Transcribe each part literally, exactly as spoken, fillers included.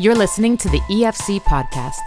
You're listening to the E F C podcast.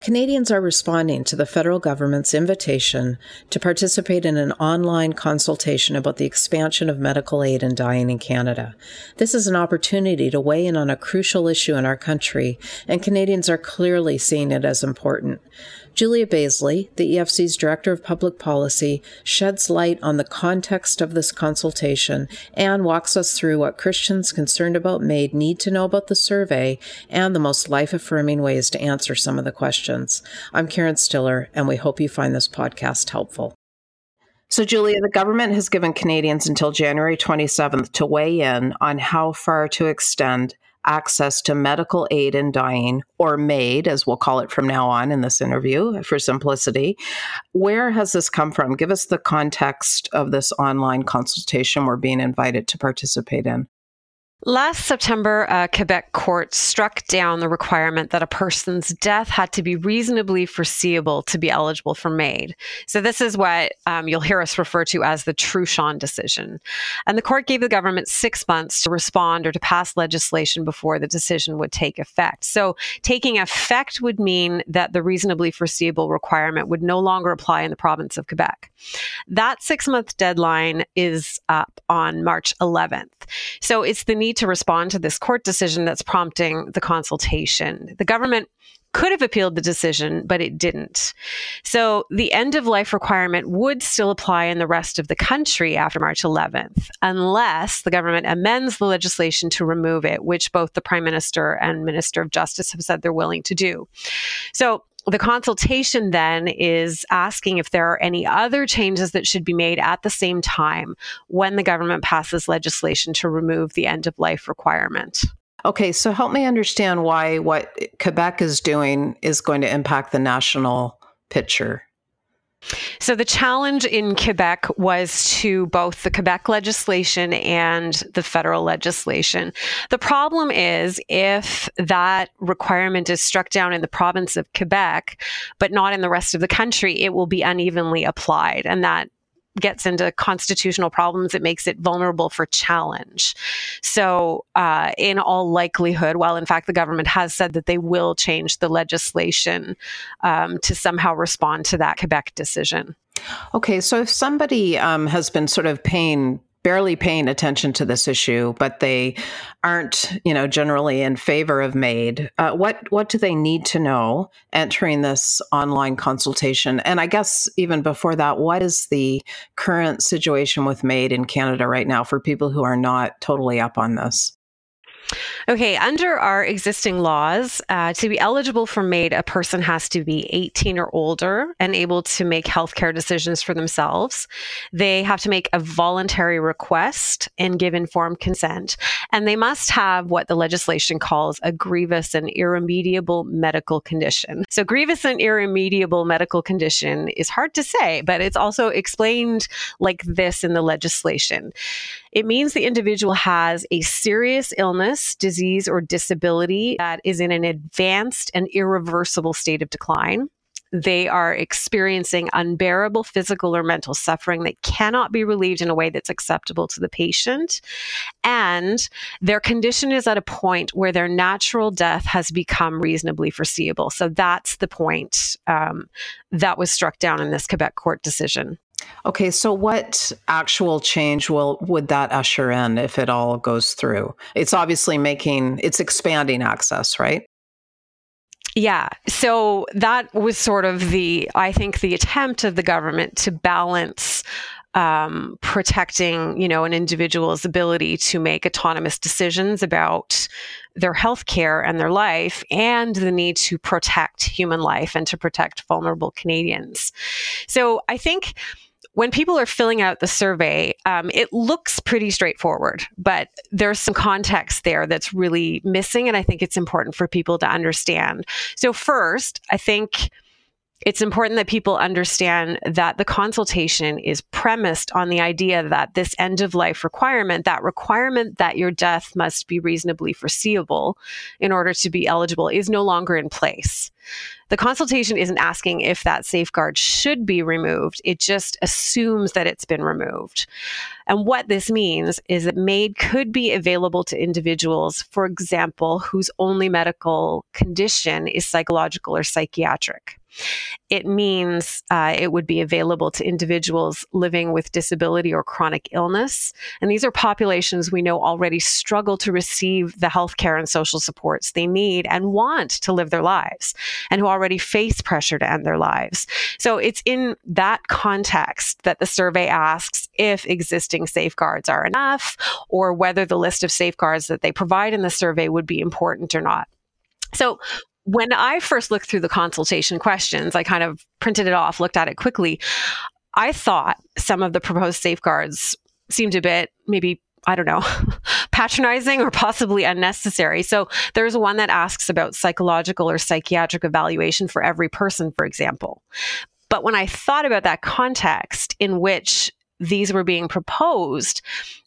Canadians are responding to the federal government's invitation to participate in an online consultation about the expansion of medical aid and dying in Canada. This is an opportunity to weigh in on a crucial issue in our country, and Canadians are clearly seeing it as important. Julia Baisley, the E F C's Director of Public Policy, sheds light on the context of this consultation and walks us through what Christians concerned about MAID need to know about the survey and the most life-affirming ways to answer some of the questions. I'm Karen Stiller, and we hope you find this podcast helpful. So, Julia, the government has given Canadians until January twenty-seventh to weigh in on how far to extend access to medical aid in dying, or MAID, as we'll call it from now on in this interview for simplicity. Where has this come from? Give us the context of this online consultation we're being invited to participate in. Last September, uh, Quebec courts struck down the requirement that a person's death had to be reasonably foreseeable to be eligible for MAID. So this is what um, you'll hear us refer to as the Truchon decision. And the court gave the government six months to respond or to pass legislation before the decision would take effect. So taking effect would mean that the reasonably foreseeable requirement would no longer apply in the province of Quebec. That six-month deadline is up on March eleventh. So it's the need to respond to this court decision that's prompting the consultation. The government could have appealed the decision, but it didn't. So the end-of-life requirement would still apply in the rest of the country after March eleventh, unless the government amends the legislation to remove it, which both the Prime Minister and Minister of Justice have said they're willing to do. So the consultation then is asking if there are any other changes that should be made at the same time when the government passes legislation to remove the end-of-life requirement. Okay, so help me understand why what Quebec is doing is going to impact the national picture. So the challenge in Quebec was to both the Quebec legislation and the federal legislation. The problem is if that requirement is struck down in the province of Quebec, but not in the rest of the country, it will be unevenly applied. And that gets into constitutional problems. It makes it vulnerable for challenge. So uh, in all likelihood, while in fact the government has said that they will change the legislation um, to somehow respond to that Quebec decision. Okay, so if somebody um, has been sort of paying barely paying attention to this issue, but they aren't, you know, generally in favor of MAID. Uh, what what do they need to know entering this online consultation? And I guess even before that, what is the current situation with MAID in Canada right now for people who are not totally up on this? Okay, under our existing laws, uh, to be eligible for MAID, a person has to be eighteen or older and able to make healthcare decisions for themselves. They have to make a voluntary request and give informed consent. And they must have what the legislation calls a grievous and irremediable medical condition. So grievous and irremediable medical condition is hard to say, but it's also explained like this in the legislation. It means the individual has a serious illness, disease, or disability that is in an advanced and irreversible state of decline. They are experiencing unbearable physical or mental suffering that cannot be relieved in a way that's acceptable to the patient. And their condition is at a point where their natural death has become reasonably foreseeable. So that's the point um, that was struck down in this Quebec court decision. Okay, so what actual change will would that usher in if it all goes through? It's obviously making, it's expanding access, right? Yeah, so that was sort of the, I think, the attempt of the government to balance um, protecting, you know, an individual's ability to make autonomous decisions about their healthcare and their life, and the need to protect human life and to protect vulnerable Canadians. So I think when people are filling out the survey, um, it looks pretty straightforward, but there's some context there that's really missing, and I think it's important for people to understand. So first, I think it's important that people understand that the consultation is premised on the idea that this end-of-life requirement, that requirement that your death must be reasonably foreseeable in order to be eligible, is no longer in place. The consultation isn't asking if that safeguard should be removed. It just assumes that it's been removed. And what this means is that MAID could be available to individuals, for example, whose only medical condition is psychological or psychiatric. It means uh, it would be available to individuals living with disability or chronic illness. And these are populations we know already struggle to receive the health care and social supports they need and want to live their lives, and who already face pressure to end their lives. So it's in that context that the survey asks if existing safeguards are enough, or whether the list of safeguards that they provide in the survey would be important or not. So when I first looked through the consultation questions, I kind of printed it off, looked at it quickly. I thought some of the proposed safeguards seemed a bit, maybe, I don't know, patronizing or possibly unnecessary. So there's one that asks about psychological or psychiatric evaluation for every person, for example. But when I thought about that context in which these were being proposed,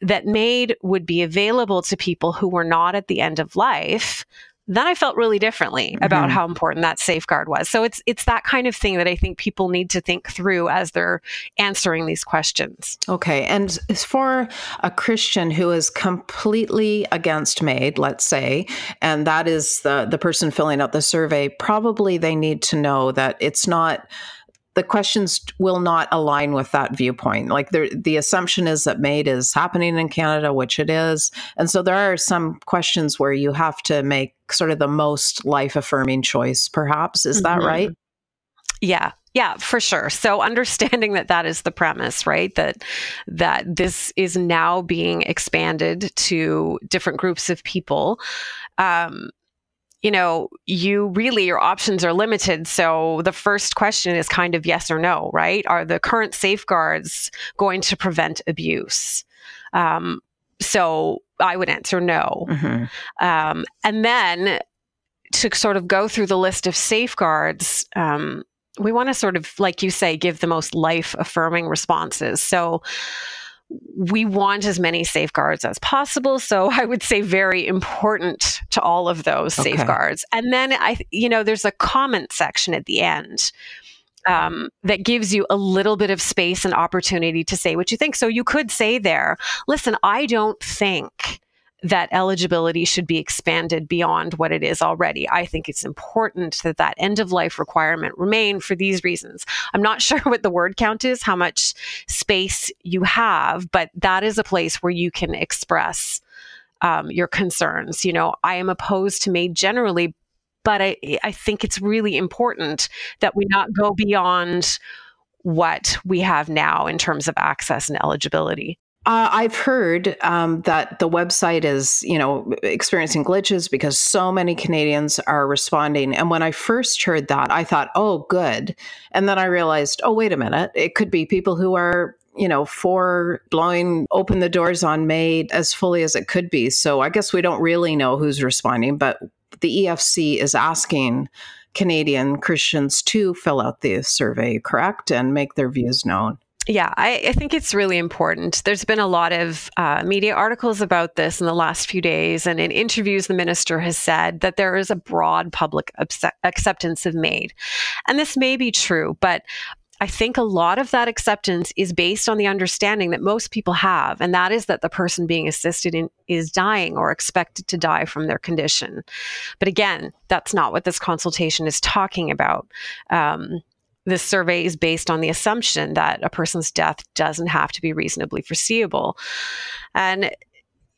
that MAID would be available to people who were not at the end of life, then I felt really differently mm-hmm. about how important that safeguard was. So it's it's that kind of thing that I think people need to think through as they're answering these questions. Okay. And for a Christian who is completely against MAID, let's say, and that is the, the person filling out the survey, probably they need to know that it's not... the questions will not align with that viewpoint. Like the the assumption is that MAID is happening in Canada, which it is. And so there are some questions where you have to make sort of the most life-affirming choice, perhaps. Is mm-hmm. that right? Yeah. Yeah, for sure. So understanding that that is the premise, right? That that this is now being expanded to different groups of people. Um you know, you really, your options are limited. So the first question is kind of yes or no, right? Are the current safeguards going to prevent abuse? Um, so I would answer no. Mm-hmm. Um, and then to sort of go through the list of safeguards, um, we want to sort of, like you say, give the most life-affirming responses. So we want as many safeguards as possible. So I would say very important to all of those okay. safeguards. And then I, you know, there's a comment section at the end um, that gives you a little bit of space and opportunity to say what you think. So you could say there, listen, I don't think that eligibility should be expanded beyond what it is already. I think it's important that that end-of-life requirement remain for these reasons. I'm not sure what the word count is, how much space you have, but that is a place where you can express um, your concerns. You know, I am opposed to MAID generally, but I, I think it's really important that we not go beyond what we have now in terms of access and eligibility. Uh, I've heard um, that the website is, you know, experiencing glitches because so many Canadians are responding. And when I first heard that, I thought, oh, good. And then I realized, oh, wait a minute. It could be people who are, you know, for blowing open the doors on MAID as fully as it could be. So I guess we don't really know who's responding, but the E F C is asking Canadian Christians to fill out the survey, correct? And make their views known. Yeah, I, I think it's really important. There's been a lot of uh, media articles about this in the last few days. And in interviews, the minister has said that there is a broad public obse- acceptance of MAID. And this may be true, but I think a lot of that acceptance is based on the understanding that most people have, and that is that the person being assisted in is dying or expected to die from their condition. But again, that's not what this consultation is talking about. Um, This survey is based on the assumption that a person's death doesn't have to be reasonably foreseeable. And,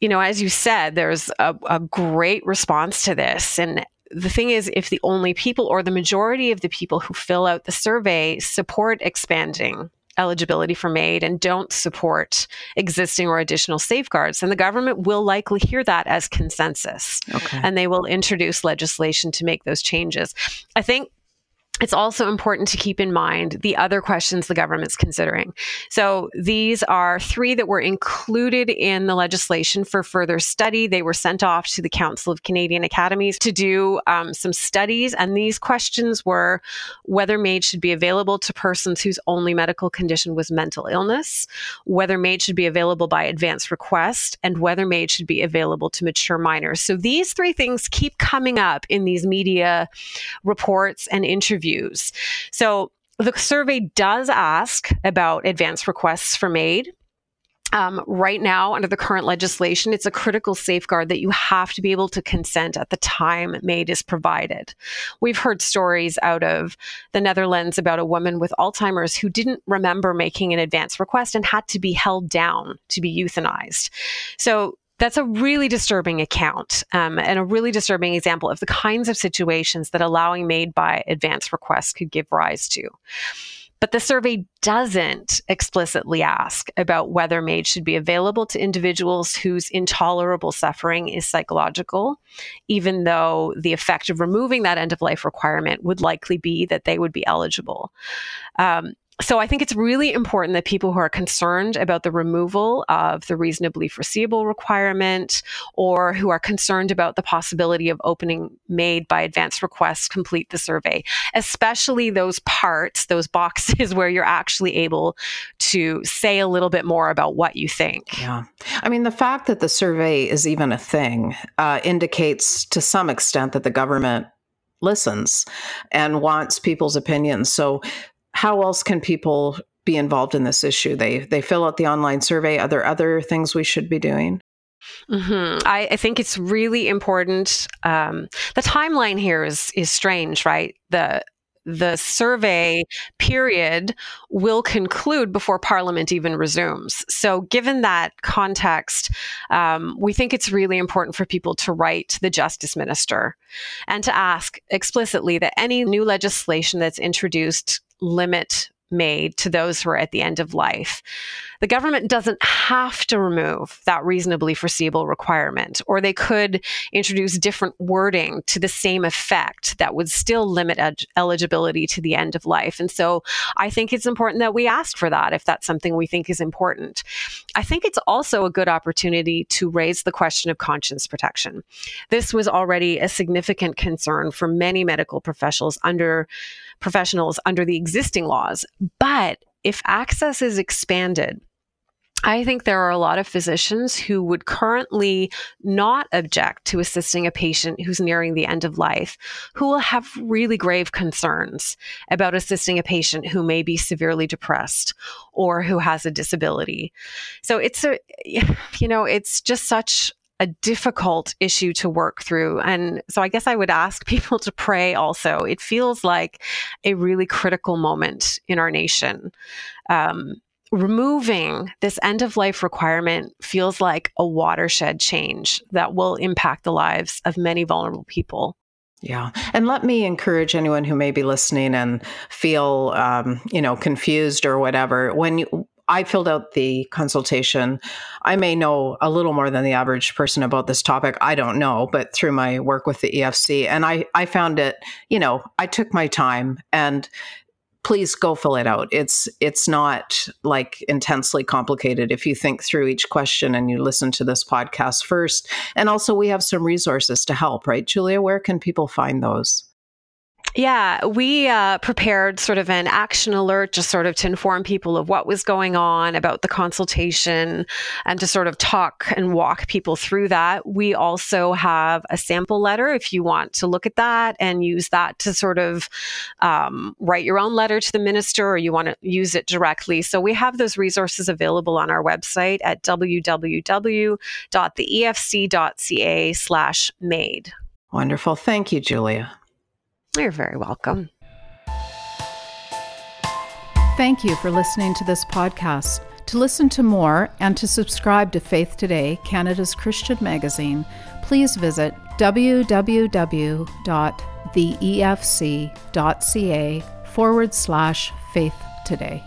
you know, as you said, there's a, a great response to this. And the thing is, if the only people or the majority of the people who fill out the survey support expanding eligibility for MAID and don't support existing or additional safeguards, then the government will likely hear that as consensus. Okay. And they will introduce legislation to make those changes. I think It's also important to keep in mind the other questions the government's considering. So these are three that were included in the legislation for further study. They were sent off to the Council of Canadian Academies to do um, some studies. And these questions were whether MAID should be available to persons whose only medical condition was mental illness, whether MAID should be available by advance request, and whether MAID should be available to mature minors. So these three things keep coming up in these media reports and interviews. Use. So the survey does ask about advance requests for MAID. Um, right now, under the current legislation, it's a critical safeguard that you have to be able to consent at the time MAID is provided. We've heard stories out of the Netherlands about a woman with Alzheimer's who didn't remember making an advance request and had to be held down to be euthanized. So that's a really disturbing account um, and a really disturbing example of the kinds of situations that allowing MAID by advance requests could give rise to. But the survey doesn't explicitly ask about whether MAID should be available to individuals whose intolerable suffering is psychological, even though the effect of removing that end-of-life requirement would likely be that they would be eligible. Um, So I think it's really important that people who are concerned about the removal of the reasonably foreseeable requirement, or who are concerned about the possibility of opening MAID by advance requests, complete the survey, especially those parts, those boxes where you're actually able to say a little bit more about what you think. Yeah, I mean, the fact that the survey is even a thing uh, indicates to some extent that the government listens and wants people's opinions. So how else can people be involved in this issue? They they fill out the online survey. Are there other things we should be doing? Mm-hmm. I, I think it's really important. Um, the timeline here is is strange, right? The the survey period will conclude before Parliament even resumes. So given that context, um, we think it's really important for people to write to the Justice Minister and to ask explicitly that any new legislation that's introduced limit MAID to those who are at the end of life. The government doesn't have to remove that reasonably foreseeable requirement, or they could introduce different wording to the same effect that would still limit ed- eligibility to the end of life. And so I think it's important that we ask for that if that's something we think is important. I think it's also a good opportunity to raise the question of conscience protection. This was already a significant concern for many medical professionals under professionals under the existing laws. But if access is expanded, I think there are a lot of physicians who would currently not object to assisting a patient who's nearing the end of life, who will have really grave concerns about assisting a patient who may be severely depressed or who has a disability. So it's a, you know, it's just such a difficult issue to work through. And so I guess I would ask people to pray also. It feels like a really critical moment in our nation. Um, removing this end-of-life requirement feels like a watershed change that will impact the lives of many vulnerable people. Yeah. And let me encourage anyone who may be listening and feel, um, you know, confused or whatever. When you, I filled out the consultation. I may know a little more than the average person about this topic. I don't know, but through my work with the E F C, and I, I found it, you know, I took my time, and please go fill it out. It's, it's not like intensely complicated if you think through each question and you listen to this podcast first. And also we have some resources to help, right, Julia? Where can people find those? Yeah, we uh, prepared sort of an action alert just sort of to inform people of what was going on about the consultation and to sort of talk and walk people through that. We also have a sample letter if you want to look at that and use that to sort of um, write your own letter to the minister, or you want to use it directly. So we have those resources available on our website at w w w dot the e f c dot c a slash maid. Wonderful. Thank you, Julia. You're very welcome. Thank you for listening to this podcast. To listen to more and to subscribe to Faith Today, Canada's Christian magazine, please visit w w w dot the e f c dot c a forward slash faith today.